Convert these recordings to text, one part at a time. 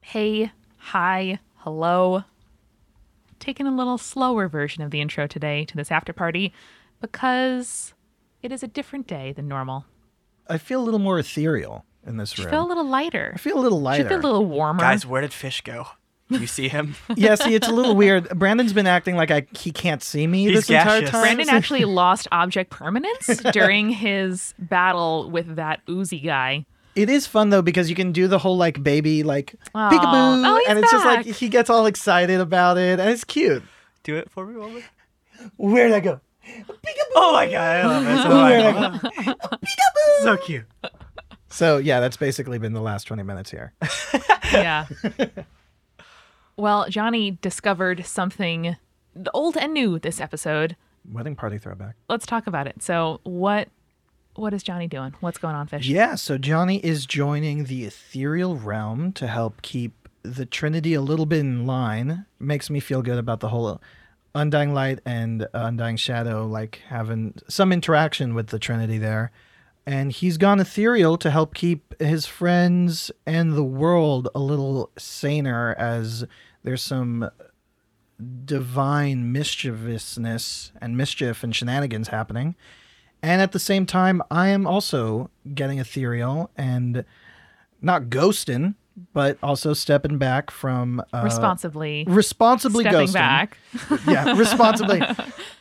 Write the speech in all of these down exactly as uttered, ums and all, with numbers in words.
Hey, hi, hello. Taking a little slower version of the intro today to this after party because it is a different day than normal. I feel a little more ethereal in this room. I feel a little lighter. I feel a little lighter. I feel a little warmer. Guys, where did Fish go? You see him? Yeah, see, it's a little weird. Brandon's been acting like I, he can't see me He's this gaseous. entire time. Brandon actually lost object permanence during his battle with that Uzi guy. It is fun, though, because you can do the whole, like, baby, like, aww. Peekaboo. Oh, and it's back. Just like he gets all excited about it. And it's cute. Do it for me, Walter. Where'd I go? Peekaboo. Oh, my God. I love it. So Where'd I go? Peekaboo. So cute. So, yeah, that's basically been the last twenty minutes here. Yeah. Well, Johnny discovered something old and new this episode. Wedding party throwback. Let's talk about it. So, what... What is Johnny doing? What's going on, Fish? Yeah, so Johnny is joining the ethereal realm to help keep the Trinity a little bit in line. Makes me feel good about the whole Undying Light and Undying Shadow, like having some interaction with the Trinity there. And he's gone ethereal to help keep his friends and the world a little saner as there's some divine mischievousness and mischief and shenanigans happening. And at the same time, I am also getting ethereal and not ghosting, but also stepping back from... Uh, responsibly. Responsibly stepping ghosting. Stepping back. Yeah, responsibly.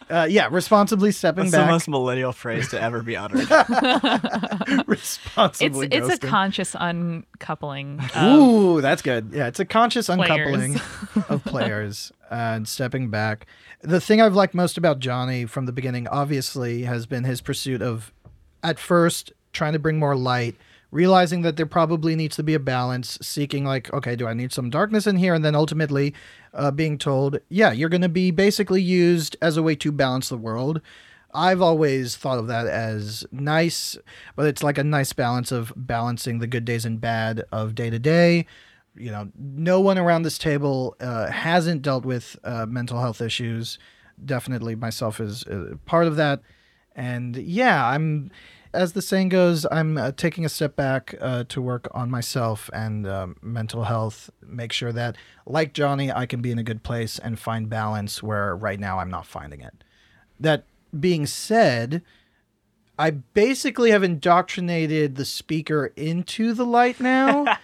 Uh, yeah, responsibly stepping That's back. That's the most millennial phrase to ever be uttered. Responsibly it's, ghosting. It's a conscious uncoupling. Ooh, that's good. Yeah, it's a conscious players. uncoupling of players and stepping back. The thing I've liked most about Johnny from the beginning, obviously, has been his pursuit of, at first, trying to bring more light, realizing that there probably needs to be a balance, seeking like, okay, do I need some darkness in here? And then ultimately uh, being told, yeah, you're going to be basically used as a way to balance the world. I've always thought of that as nice, but it's like a nice balance of balancing the good days and bad of day to day. You know, no one around this table uh, hasn't dealt with uh, mental health issues. Definitely myself is uh, part of that. And yeah, I'm... As the saying goes, I'm uh, taking a step back uh, to work on myself and um, mental health, make sure that, like Johnny, I can be in a good place and find balance where right now I'm not finding it. That being said, I basically have indoctrinated the speaker into the light now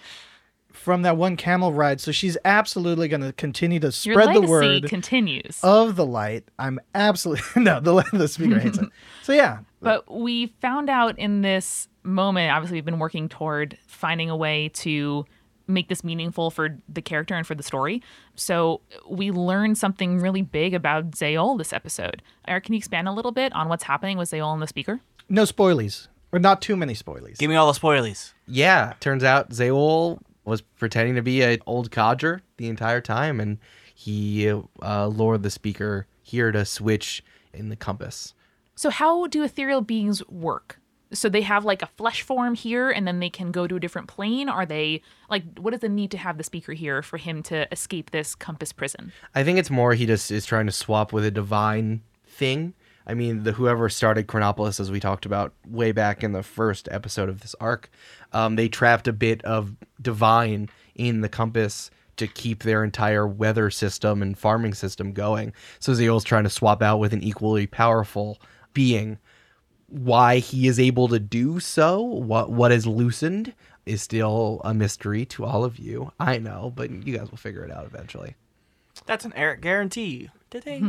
from that one camel ride. So she's absolutely going to continue to spread the word continues. of the light. I'm absolutely... No, the, the speaker hates it. So yeah. But we found out in this moment, obviously we've been working toward finding a way to make this meaningful for the character and for the story. So we learned something really big about Zeol this episode. Eric, can you expand a little bit on what's happening with Zeol and the speaker? No spoilies, or not too many spoilies. Give me all the spoilies. Yeah, turns out Zeol was pretending to be an old codger the entire time, and he uh, lured the speaker here to switch in the compass. So how do ethereal beings work? So they have like a flesh form here and then they can go to a different plane? Are they like, what is the need to have the speaker here for him to escape this compass prison? I think it's more he just is trying to swap with a divine thing. I mean, the whoever started Chronopolis, as we talked about way back in the first episode of this arc, um, they trapped a bit of divine in the compass to keep their entire weather system and farming system going. So Zeol's trying to swap out with an equally powerful being. Why he is able to do so, what what is loosened, is still a mystery to all of you. I know, but you guys will figure it out eventually. That's an Eric guarantee. Today.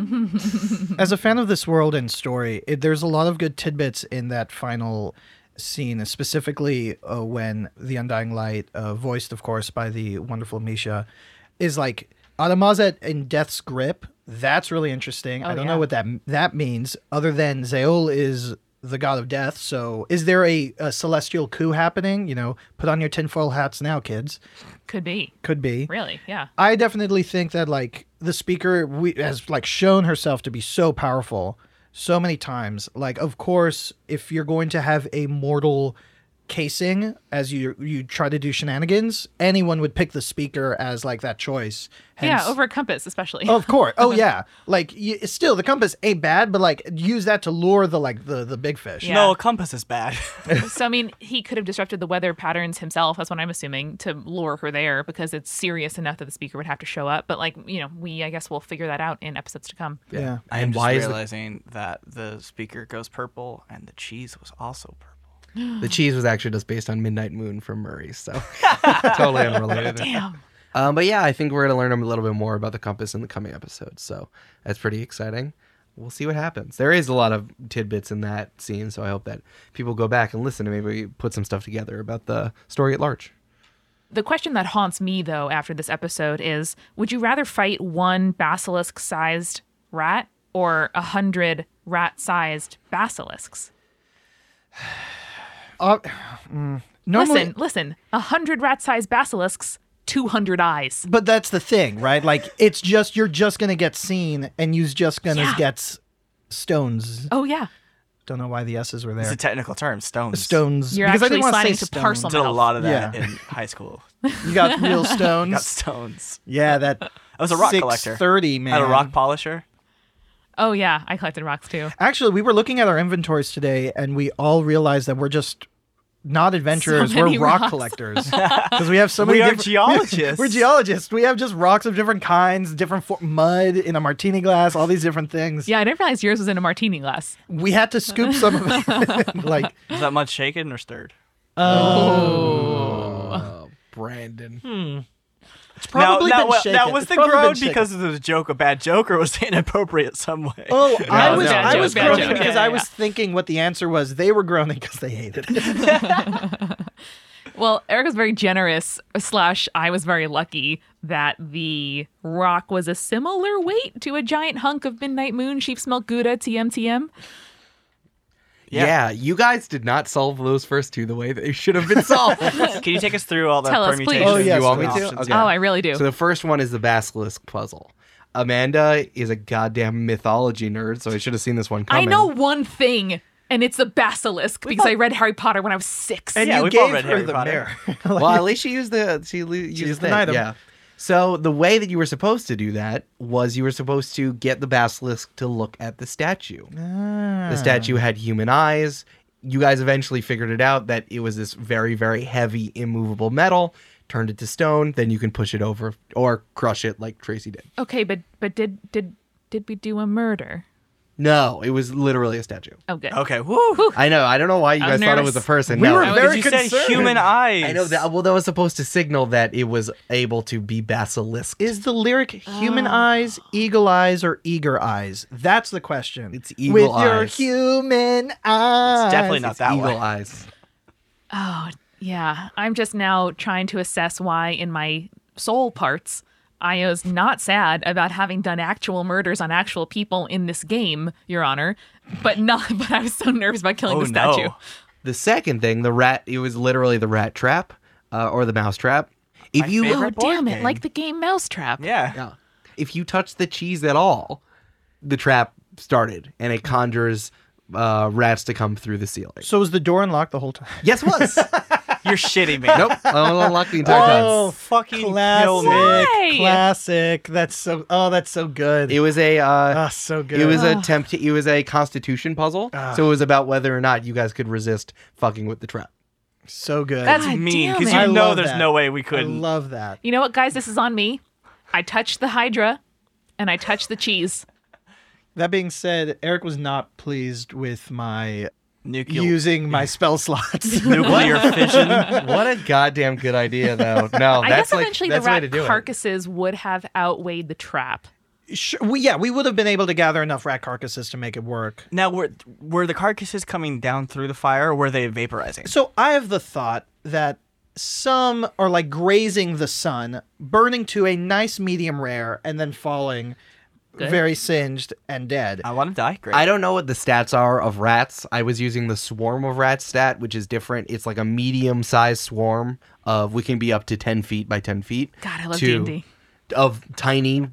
As a fan of this world and story, it, there's a lot of good tidbits in that final scene, specifically uh, when the Undying Light, uh, voiced, of course, by the wonderful Misha, is like, Adamazet in death's grip. That's really interesting. Oh, I don't yeah. know what that that means, other than Zeol is the god of death. So is there a, a celestial coup happening? You know, put on your tinfoil hats now, kids. Could be. Could be. Really? Yeah. I definitely think that, like, the speaker we, has, like, shown herself to be so powerful so many times. Like, of course, if you're going to have a mortal casing as you you try to do shenanigans, anyone would pick the speaker as, like, that choice. Hence, yeah, over a compass, especially. Of course. Oh, yeah. Like, you, still, the compass ain't bad, but, like, use that to lure the, like, the, the big fish. Yeah. No, a compass is bad. So, I mean, he could have disrupted the weather patterns himself, that's what I'm assuming, to lure her there, because it's serious enough that the speaker would have to show up. But, like, you know, we, I guess, we'll figure that out in episodes to come. Yeah. I am just realizing the... that the speaker goes purple, and the cheese was also purple. The cheese was actually just based on Midnight Moon from Murray, so totally unrelated. Damn. Um, but yeah, I think we're going to learn a little bit more about the compass in the coming episode, so that's pretty exciting. We'll see what happens. There is a lot of tidbits in that scene, so I hope that people go back and listen and maybe put some stuff together about the story at large. The question that haunts me, though, after this episode is, would you rather fight one basilisk-sized rat or a hundred rat-sized basilisks? Uh, mm, normally, listen, listen, a hundred rat-sized basilisks, two hundred eyes. But that's the thing, right? Like, it's just, you're just going to get seen and you're just going to yeah. get stones. Oh, yeah. Don't know why the S's were there. It's a technical term, stones. Stones. You're because actually I didn't sliding to stone. Parcel mouth. Did a lot of that yeah. in high school. You got real stones? Got stones. Yeah, that I was a rock collector. six thirty, man. I had a rock polisher. Oh, yeah. I collected rocks, too. Actually, we were looking at our inventories today, and we all realized that we're just not adventurers. So we're rock rocks. collectors. Because we have so many We different... are geologists. We're geologists. We have just rocks of different kinds, different for... mud in a martini glass, all these different things. Yeah, I didn't realize yours was in a martini glass. We had to scoop some of it. Like, is that much shaken or stirred? Oh. oh Brandon. Hmm. It's probably now, been now, shaken. Now, was it's the groan because of the joke a bad joke, or was it inappropriate some way? Oh, no, I was no. I was joke, groaning because yeah, yeah. I was thinking what the answer was. They were groaning because they hated it. Well, Eric was very generous, slash I was very lucky that the rock was a similar weight to a giant hunk of Midnight Moon, Sheep's Milk Gouda, T M T M. Yeah. yeah, you guys did not solve those first two the way they should have been solved. Can you take us through all the Tell permutations? Us, oh, yes, you want me to? Okay. Oh, I really do. So the first one is the basilisk puzzle. Amanda is a goddamn mythology nerd, so I should have seen this one coming. I know one thing, and it's the basilisk we because all... I read Harry Potter when I was six. And yeah, you gave read her Harry the Potter. Mirror. Like, well, at least she used the she used, she used the item. Yeah. So the way that you were supposed to do that was you were supposed to get the basilisk to look at the statue. Ah. The statue had human eyes. You guys eventually figured it out that it was this very, very heavy, immovable metal. Turned it to stone. Then you can push it over or crush it like Tracy did. Okay, but but did did did we do a murder? No, it was literally a statue. Oh, good. Okay. Woo. I know. I don't know why you guys nervous. thought it was a person. We no, were very you concerned. Said human eyes. I know that. Well, that was supposed to signal that it was able to be basilisk. Is the lyric human oh. eyes, eagle eyes, or eager eyes? That's the question. It's eagle With eyes. With your human eyes. It's definitely not it's that eagle way. Eyes. Oh, yeah. I'm just now trying to assess why in my soul parts I was not sad about having done actual murders on actual people in this game, Your Honor, but not. But I was so nervous about killing oh, the statue. No. The second thing, the rat, it was literally the rat trap uh, or the mouse trap. If My you, favorite oh, board damn it, game. Like the game Mousetrap. Yeah. yeah. If you touch the cheese at all, the trap started and it conjures uh, rats to come through the ceiling. So was the door unlocked the whole time? Yes, it was. You're shitting me. Nope. I don't unlock the entire time. Oh, fucking classic. Classic. That's so oh, that's so good. It was a uh oh, so good. It was oh. a tempt it was a constitution puzzle. Oh. So it was about whether or not you guys could resist fucking with the trap. So good. That's God mean because you I know there's that. No way we couldn't. I love that. You know what, guys, this is on me. I touched the Hydra and I touched the cheese. That being said, Eric was not pleased with my Nuclear. Using my spell slots. Nuclear fission. What a goddamn good idea, though. No, I that's guess eventually like, the rat carcasses it. Would have outweighed the trap. Sure, we, yeah, we would have been able to gather enough rat carcasses to make it work. Now, were, were the carcasses coming down through the fire, or were they vaporizing? So I have the thought that some are like grazing the sun, burning to a nice medium rare, and then falling... Good. Very singed and dead. I want to die. Great. I don't know what the stats are of rats. I was using the swarm of rats stat, which is different. It's like a medium-sized swarm of, we can be up to ten feet by ten feet. God, I love to, D and D. Of tiny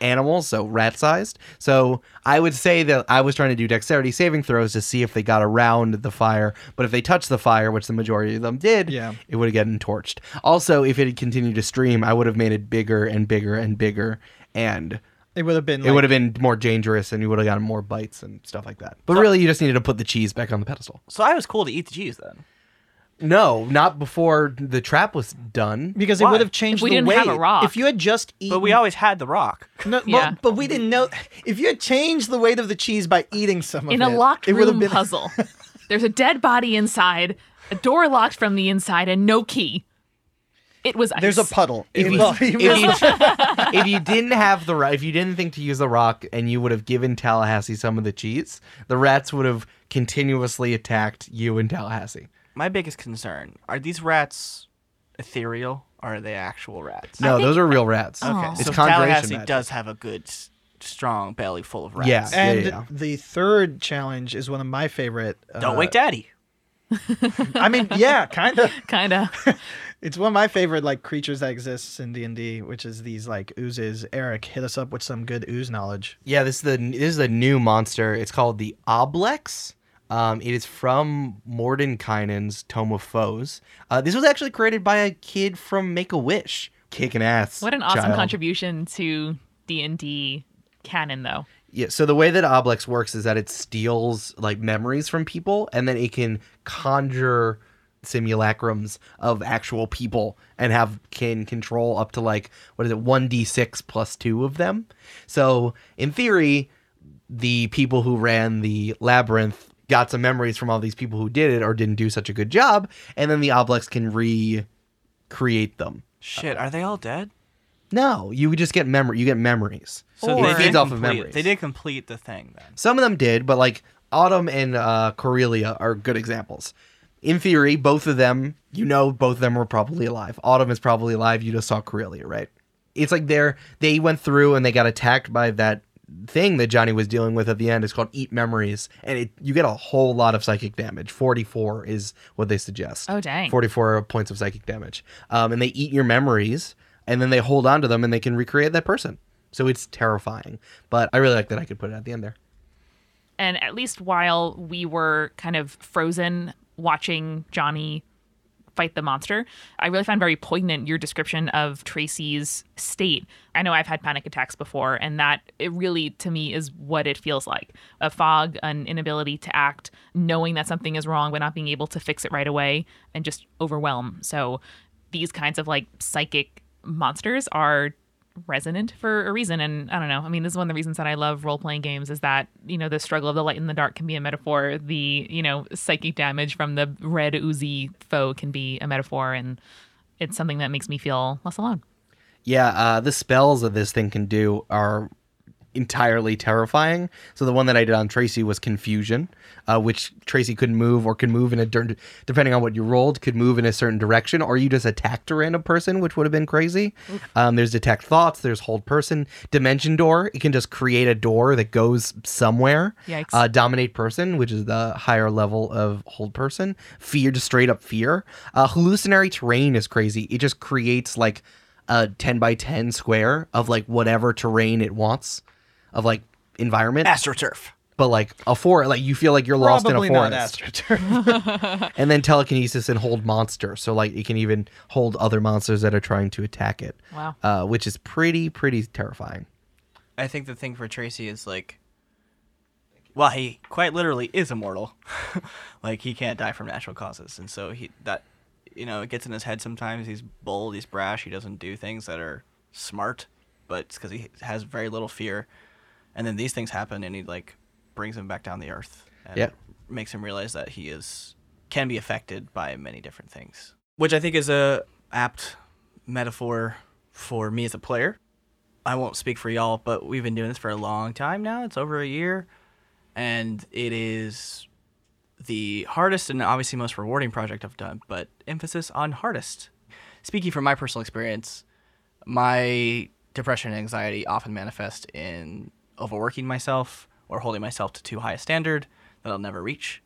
animals, so rat-sized. So I would say that I was trying to do dexterity saving throws to see if they got around the fire. But if they touched the fire, which the majority of them did, yeah. it would have gotten torched. Also, if it had continued to stream, I would have made it bigger and bigger and bigger. And it would have been like, it would have been more dangerous, and you would have gotten more bites and stuff like that. But so, really, you just needed to put the cheese back on the pedestal. So I was cool to eat the cheese then. No, not before the trap was done. Because Why? It would have changed if we the didn't weight. Have a rock. If you had just eaten... But we always had the rock. No, yeah. but, but we didn't know... If you had changed the weight of the cheese by eating some of it... In a locked it, room it been... puzzle. There's a dead body inside, a door locked from the inside, and no key. It was ice. There's a puddle. If, you, if, you, if you didn't have the if you didn't think to use the rock, and you would have given Tallahassee some of the cheese, the rats would have continuously attacked you and Tallahassee. My biggest concern, are these rats ethereal or are they actual rats? No, think, those are real rats. Okay, Aww. So Tallahassee magic. Does have a good, strong belly full of rats. Yeah, and yeah, yeah. the third challenge is one of my favorite. Uh, Don't wake Daddy. I mean, yeah, kind of. Kind of. It's one of my favorite like creatures that exists in D and D, which is these like oozes. Eric, hit us up with some good ooze knowledge. Yeah, this is the this is the new monster. It's called the Oblex. Um, it is from Mordenkainen's Tome of Foes. Uh, this was actually created by a kid from Make a Wish. Kicking ass. What an awesome child. Contribution to D and D canon, though. Yeah, so the way that Oblex works is that it steals like memories from people, and then it can conjure simulacrums of actual people and have can control up to like, what is it, one d six plus two of them. So in theory, the people who ran the labyrinth got some memories from all these people who did it or didn't do such a good job, and then the Oblex can recreate them. Shit, are they all dead? No, you just get memory. You get memories. So or, they did off complete, of memories. They did complete the thing. Then some of them did, but like Autumn and uh, Corellia are good examples. In theory, both of them, you know, both of them were probably alive. Autumn is probably alive. You just saw Corellia, right? It's like they're they went through and they got attacked by that thing that Johnny was dealing with at the end. It's called Eat Memories, and it you get a whole lot of psychic damage. forty-four is what they suggest. Oh dang! forty-four points of psychic damage, um, and they eat your memories. And then they hold on to them, and they can recreate that person. So it's terrifying. But I really like that I could put it at the end there. And at least while we were kind of frozen watching Johnny fight the monster, I really found very poignant your description of Tracy's state. I know I've had panic attacks before, and that it really, to me, is what it feels like. A fog, an inability to act, knowing that something is wrong, but not being able to fix it right away, and just overwhelm. So these kinds of like psychic monsters are resonant for a reason, and I don't know. I mean, this is one of the reasons that I love role-playing games is that, you know, the struggle of the light and the dark can be a metaphor. The, you know, psychic damage from the red oozy foe can be a metaphor, and it's something that makes me feel less alone. Yeah, uh, the spells that this thing can do are entirely terrifying. So the one that I did on Tracy was Confusion, uh, which Tracy couldn't move or could move in a certain, depending on what you rolled, could move in a certain direction, or you just attacked a random person, which would have been crazy. Um, there's Detect Thoughts, there's Hold Person. Dimension Door, it can just create a door that goes somewhere. Yikes. Uh, Dominate Person, which is the higher level of Hold Person. Fear, just straight up fear. Uh, hallucinatory Terrain is crazy. It just creates like a ten by ten square of like whatever terrain it wants. Of like environment, AstroTurf, but like a forest, like you feel like you're probably lost in a forest. AstroTurf. And then telekinesis and hold monster, so like it can even hold other monsters that are trying to attack it. Wow, uh, which is pretty, pretty terrifying. I think the thing for Tracy is like, well, he quite literally is immortal. Like he can't die from natural causes, and so he that, you know, it gets in his head sometimes. He's bold, he's brash, he doesn't do things that are smart, but it's because he has very little fear. And then these things happen, and he like brings him back down the earth, and yeah. makes him realize that he is can be affected by many different things, which I think is a apt metaphor for me as a player. I won't speak for y'all, but we've been doing this for a long time now. It's over a year, and it is the hardest and obviously most rewarding project I've done. But emphasis on hardest. Speaking from my personal experience, my depression and anxiety often manifest in overworking myself or holding myself to too high a standard that I'll never reach.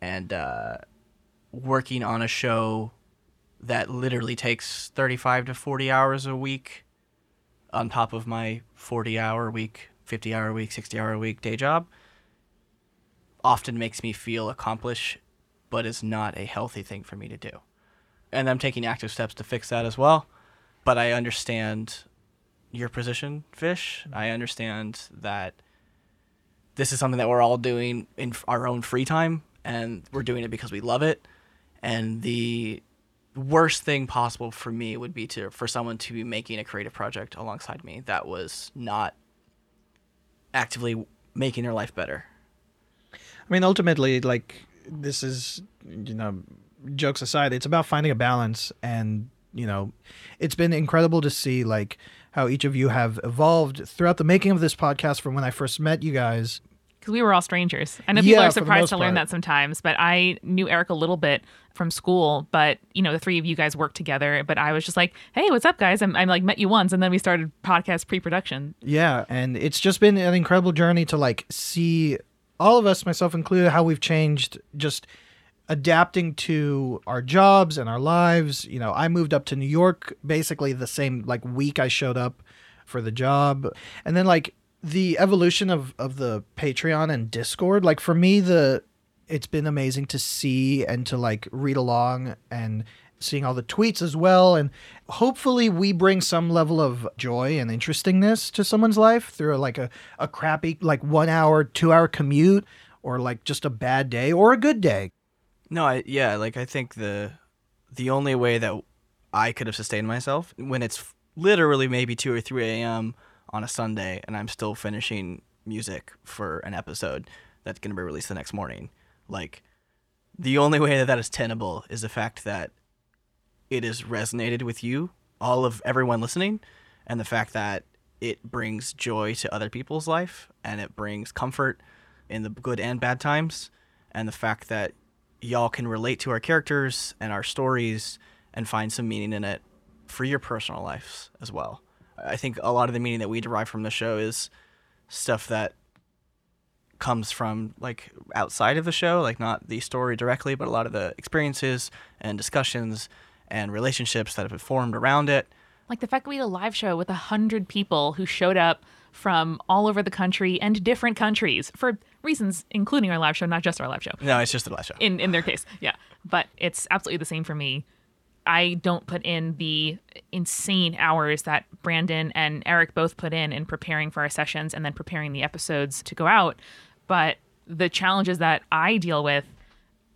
And uh, working on a show that literally takes thirty-five to forty hours a week on top of my forty-hour week, fifty-hour week, sixty-hour week day job often makes me feel accomplished, but is not a healthy thing for me to do. And I'm taking active steps to fix that as well. But I understand your position, Fish. I understand that this is something that we're all doing in our own free time, and we're doing it because we love it. And the worst thing possible for me would be to for someone to be making a creative project alongside me that was not actively making their life better. I mean, ultimately, like, this is, you know, jokes aside, it's about finding a balance. And, you know, it's been incredible to see, like, how each of you have evolved throughout the making of this podcast from when I first met you guys. Because we were all strangers. I know people yeah, are surprised to learn part. That sometimes, but I knew Eric a little bit from school, but, you know, the three of you guys worked together, but I was just like, hey, what's up, guys? I'm, I'm like, met you once, and then we started podcast pre-production. Yeah, and it's just been an incredible journey to, like, see all of us, myself included, how we've changed, just adapting to our jobs and our lives. You know, I moved up to New York basically the same, like, week I showed up for the job. And then, like, the evolution of, of the Patreon and Discord, like, for me, the it's been amazing to see and to, like, read along and seeing all the tweets as well. And hopefully we bring some level of joy and interestingness to someone's life through, like, a, a crappy, like, one hour, two hour commute, or, like, just a bad day or a good day. No, I, yeah, like, I think the the only way that I could have sustained myself when it's literally maybe two or three a.m., on a Sunday, and I'm still finishing music for an episode that's going to be released the next morning. Like, the only way that that is tenable is the fact that it has resonated with you, all of everyone listening, and the fact that it brings joy to other people's life, and it brings comfort in the good and bad times, and the fact that y'all can relate to our characters and our stories and find some meaning in it for your personal lives as well. I think a lot of the meaning that we derive from the show is stuff that comes from, like, outside of the show, like, not the story directly, but a lot of the experiences and discussions and relationships that have been formed around it. Like, the fact that we had a live show with one hundred people who showed up from all over the country and different countries for reasons, including our live show, not just our live show. No, it's just the live show. In, in their case, yeah. But it's absolutely the same for me. I don't put in the insane hours that Brandon and Eric both put in in preparing for our sessions and then preparing the episodes to go out. But the challenges that I deal with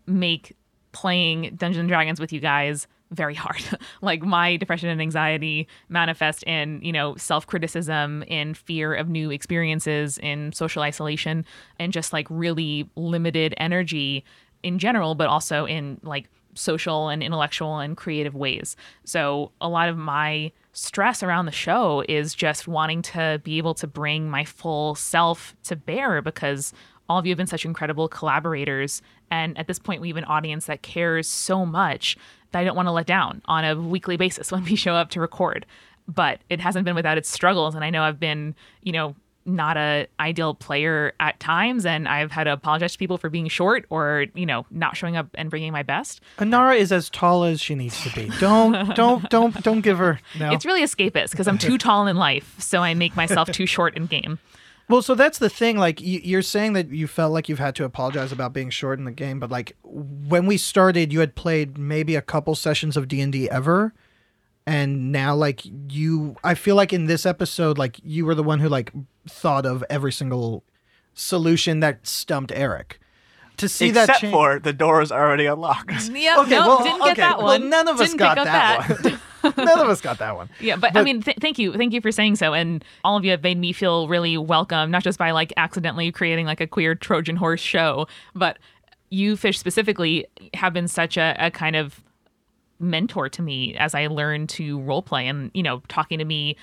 make playing Dungeons and Dragons with you guys very hard. Like, my depression and anxiety manifest in, you know, self-criticism, in fear of new experiences, in social isolation, and just, like, really limited energy in general, but also in, like, social and intellectual and creative ways. So a lot of my stress around the show is just wanting to be able to bring my full self to bear, because all of you have been such incredible collaborators. And at this point, we have an audience that cares so much that I don't want to let down on a weekly basis when we show up to record. But it hasn't been without its struggles. And I know I've been, you know, not a ideal player at times, and I've had to apologize to people for being short or, you know, not showing up and bringing my best. Anara is as tall as she needs to be. Don't, don't, don't, don't give her. No. It's really escapist because I'm too tall in life, so I make myself too short in game. Well, so that's the thing. Like, you're saying that you felt like you've had to apologize about being short in the game, but, like, when we started, you had played maybe a couple sessions of D and D ever. And now, like, you, I feel like in this episode, like, you were the one who, like, thought of every single solution that stumped Eric. To see Except that change. For the door is already unlocked. Yeah, okay, no, well, didn't okay. get that one. Well, none of us didn't got that, that one. None of us got that one. Yeah, but, but I mean, th- thank you. Thank you for saying so. And all of you have made me feel really welcome, not just by, like, accidentally creating, like, a queer Trojan horse show, but you, Fish, specifically have been such a, a kind of mentor to me as I learned to role play, and, you know, talking to me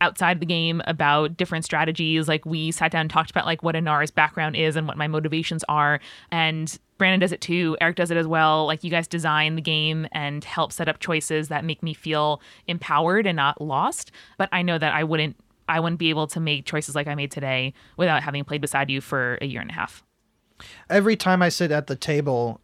outside the game about different strategies. Like, we sat down and talked about, like, what Anara's background is and what my motivations are. And Brandon does it too. Eric does it as well. Like, you guys design the game and help set up choices that make me feel empowered and not lost. But I know that I wouldn't I wouldn't be able to make choices like I made today without having played beside you for a year and a half. Every time I sit at the table,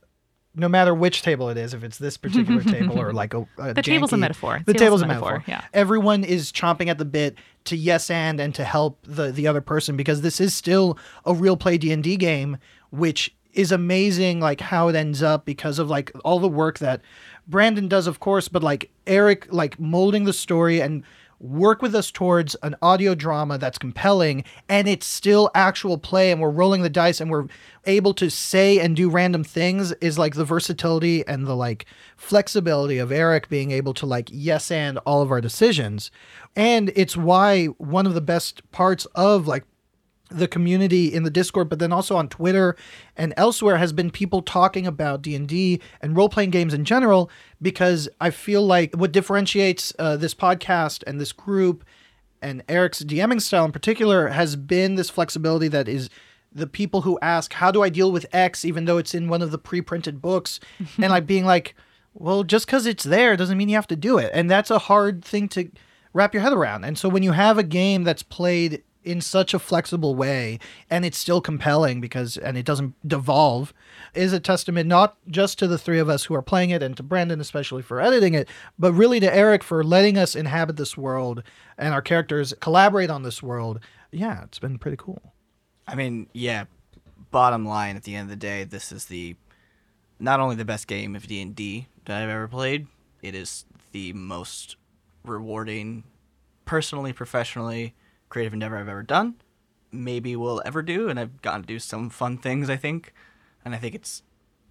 no matter which table it is, if it's this particular table or like a, a the janky, table's a metaphor. The, the table's, table's a metaphor. metaphor. Yeah. Everyone is chomping at the bit to yes and and to help the the other person, because this is still a real play D and D game, which is amazing, like how it ends up because of like all the work that Brandon does, of course, but like Eric, like molding the story and work with us towards an audio drama that's compelling, and it's still actual play, and we're rolling the dice and we're able to say and do random things, is like the versatility and the like flexibility of Eric being able to like yes and all of our decisions. And it's why one of the best parts of like the community in the Discord, but then also on Twitter and elsewhere, has been people talking about D and D and role-playing games in general, because I feel like what differentiates uh, this podcast and this group and Eric's DMing style in particular has been this flexibility that is the people who ask, how do I deal with X, even though it's in one of the pre-printed books, and like being like, well, just because it's there doesn't mean you have to do it. And that's a hard thing to wrap your head around. And so when you have a game that's played in such a flexible way, and it's still compelling because, and it doesn't devolve, is a testament not just to the three of us who are playing it and to Brandon especially for editing it, but really to Eric for letting us inhabit this world and our characters collaborate on this world. Yeah, it's been pretty cool. I mean, yeah, bottom line, at the end of the day, this is the, not only the best game of D and D that I've ever played, it is the most rewarding, personally, professionally, creative endeavor I've ever done, maybe will ever do, and I've gotten to do some fun things, I think. And I think it's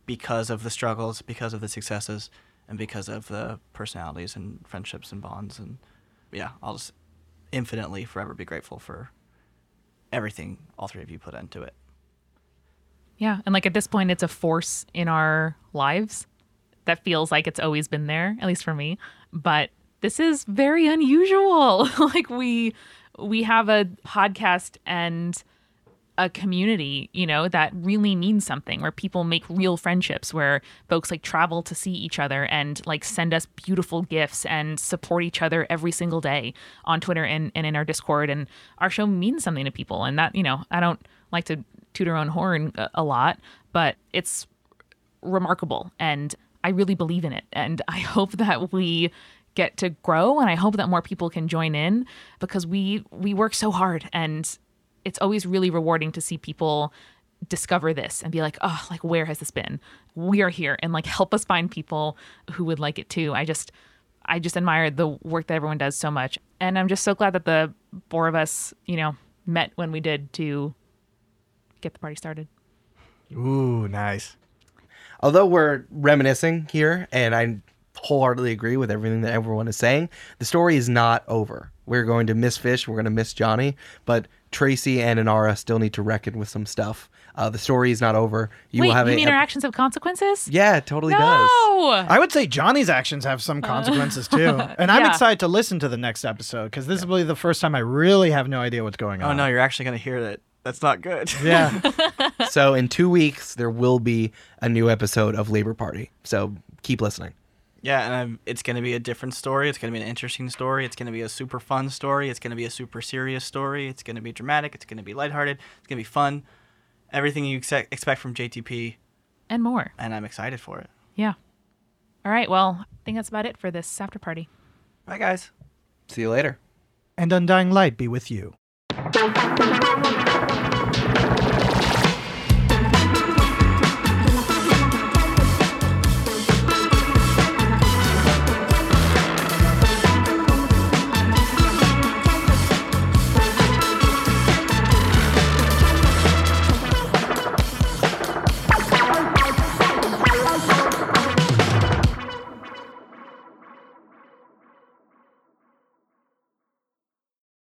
because of the struggles, because of the successes, and because of the personalities and friendships and bonds. And yeah, I'll just infinitely forever be grateful for everything all three of you put into it. Yeah, and like at this point, it's a force in our lives that feels like it's always been there, at least for me. But this is very unusual. like we... We have a podcast and a community, you know, that really means something, where people make real friendships, where folks like travel to see each other and like send us beautiful gifts and support each other every single day on Twitter and, and in our Discord. And our show means something to people. And that, you know, I don't like to toot our own horn a, a lot, but it's remarkable. And I really believe in it. And I hope that we get to grow, and I hope that more people can join in, because we we work so hard, and it's always really rewarding to see people discover this and be like, oh, like where has this been? We are here, and like help us find people who would like it too. I just I just admire the work that everyone does so much, and I'm just so glad that the four of us, you know, met when we did to get the party started. Ooh, nice. Although we're reminiscing here, and I wholeheartedly agree with everything that everyone is saying, the story is not over. We're going to miss Fish, we're going to miss Johnny, but Tracy and Inara still need to reckon with some stuff. Uh, the story is not over. You Wait, will have you a, mean our a, actions have consequences? Yeah, it totally no! does. I would say Johnny's actions have some consequences uh, too. And I'm yeah. excited to listen to the next episode, because this yeah. is really the first time I really have no idea what's going on. Oh no, you're actually going to hear that. That's not good. Yeah. So in two weeks, there will be a new episode of Labor Party. So keep listening. Yeah, and I'm, it's going to be a different story. It's going to be an interesting story. It's going to be a super fun story. It's going to be a super serious story. It's going to be dramatic. It's going to be lighthearted. It's going to be fun. Everything you ex- expect from J T P. And more. And I'm excited for it. Yeah. All right, well, I think that's about it for this after party. Bye, guys. See you later. And Undying Light be with you.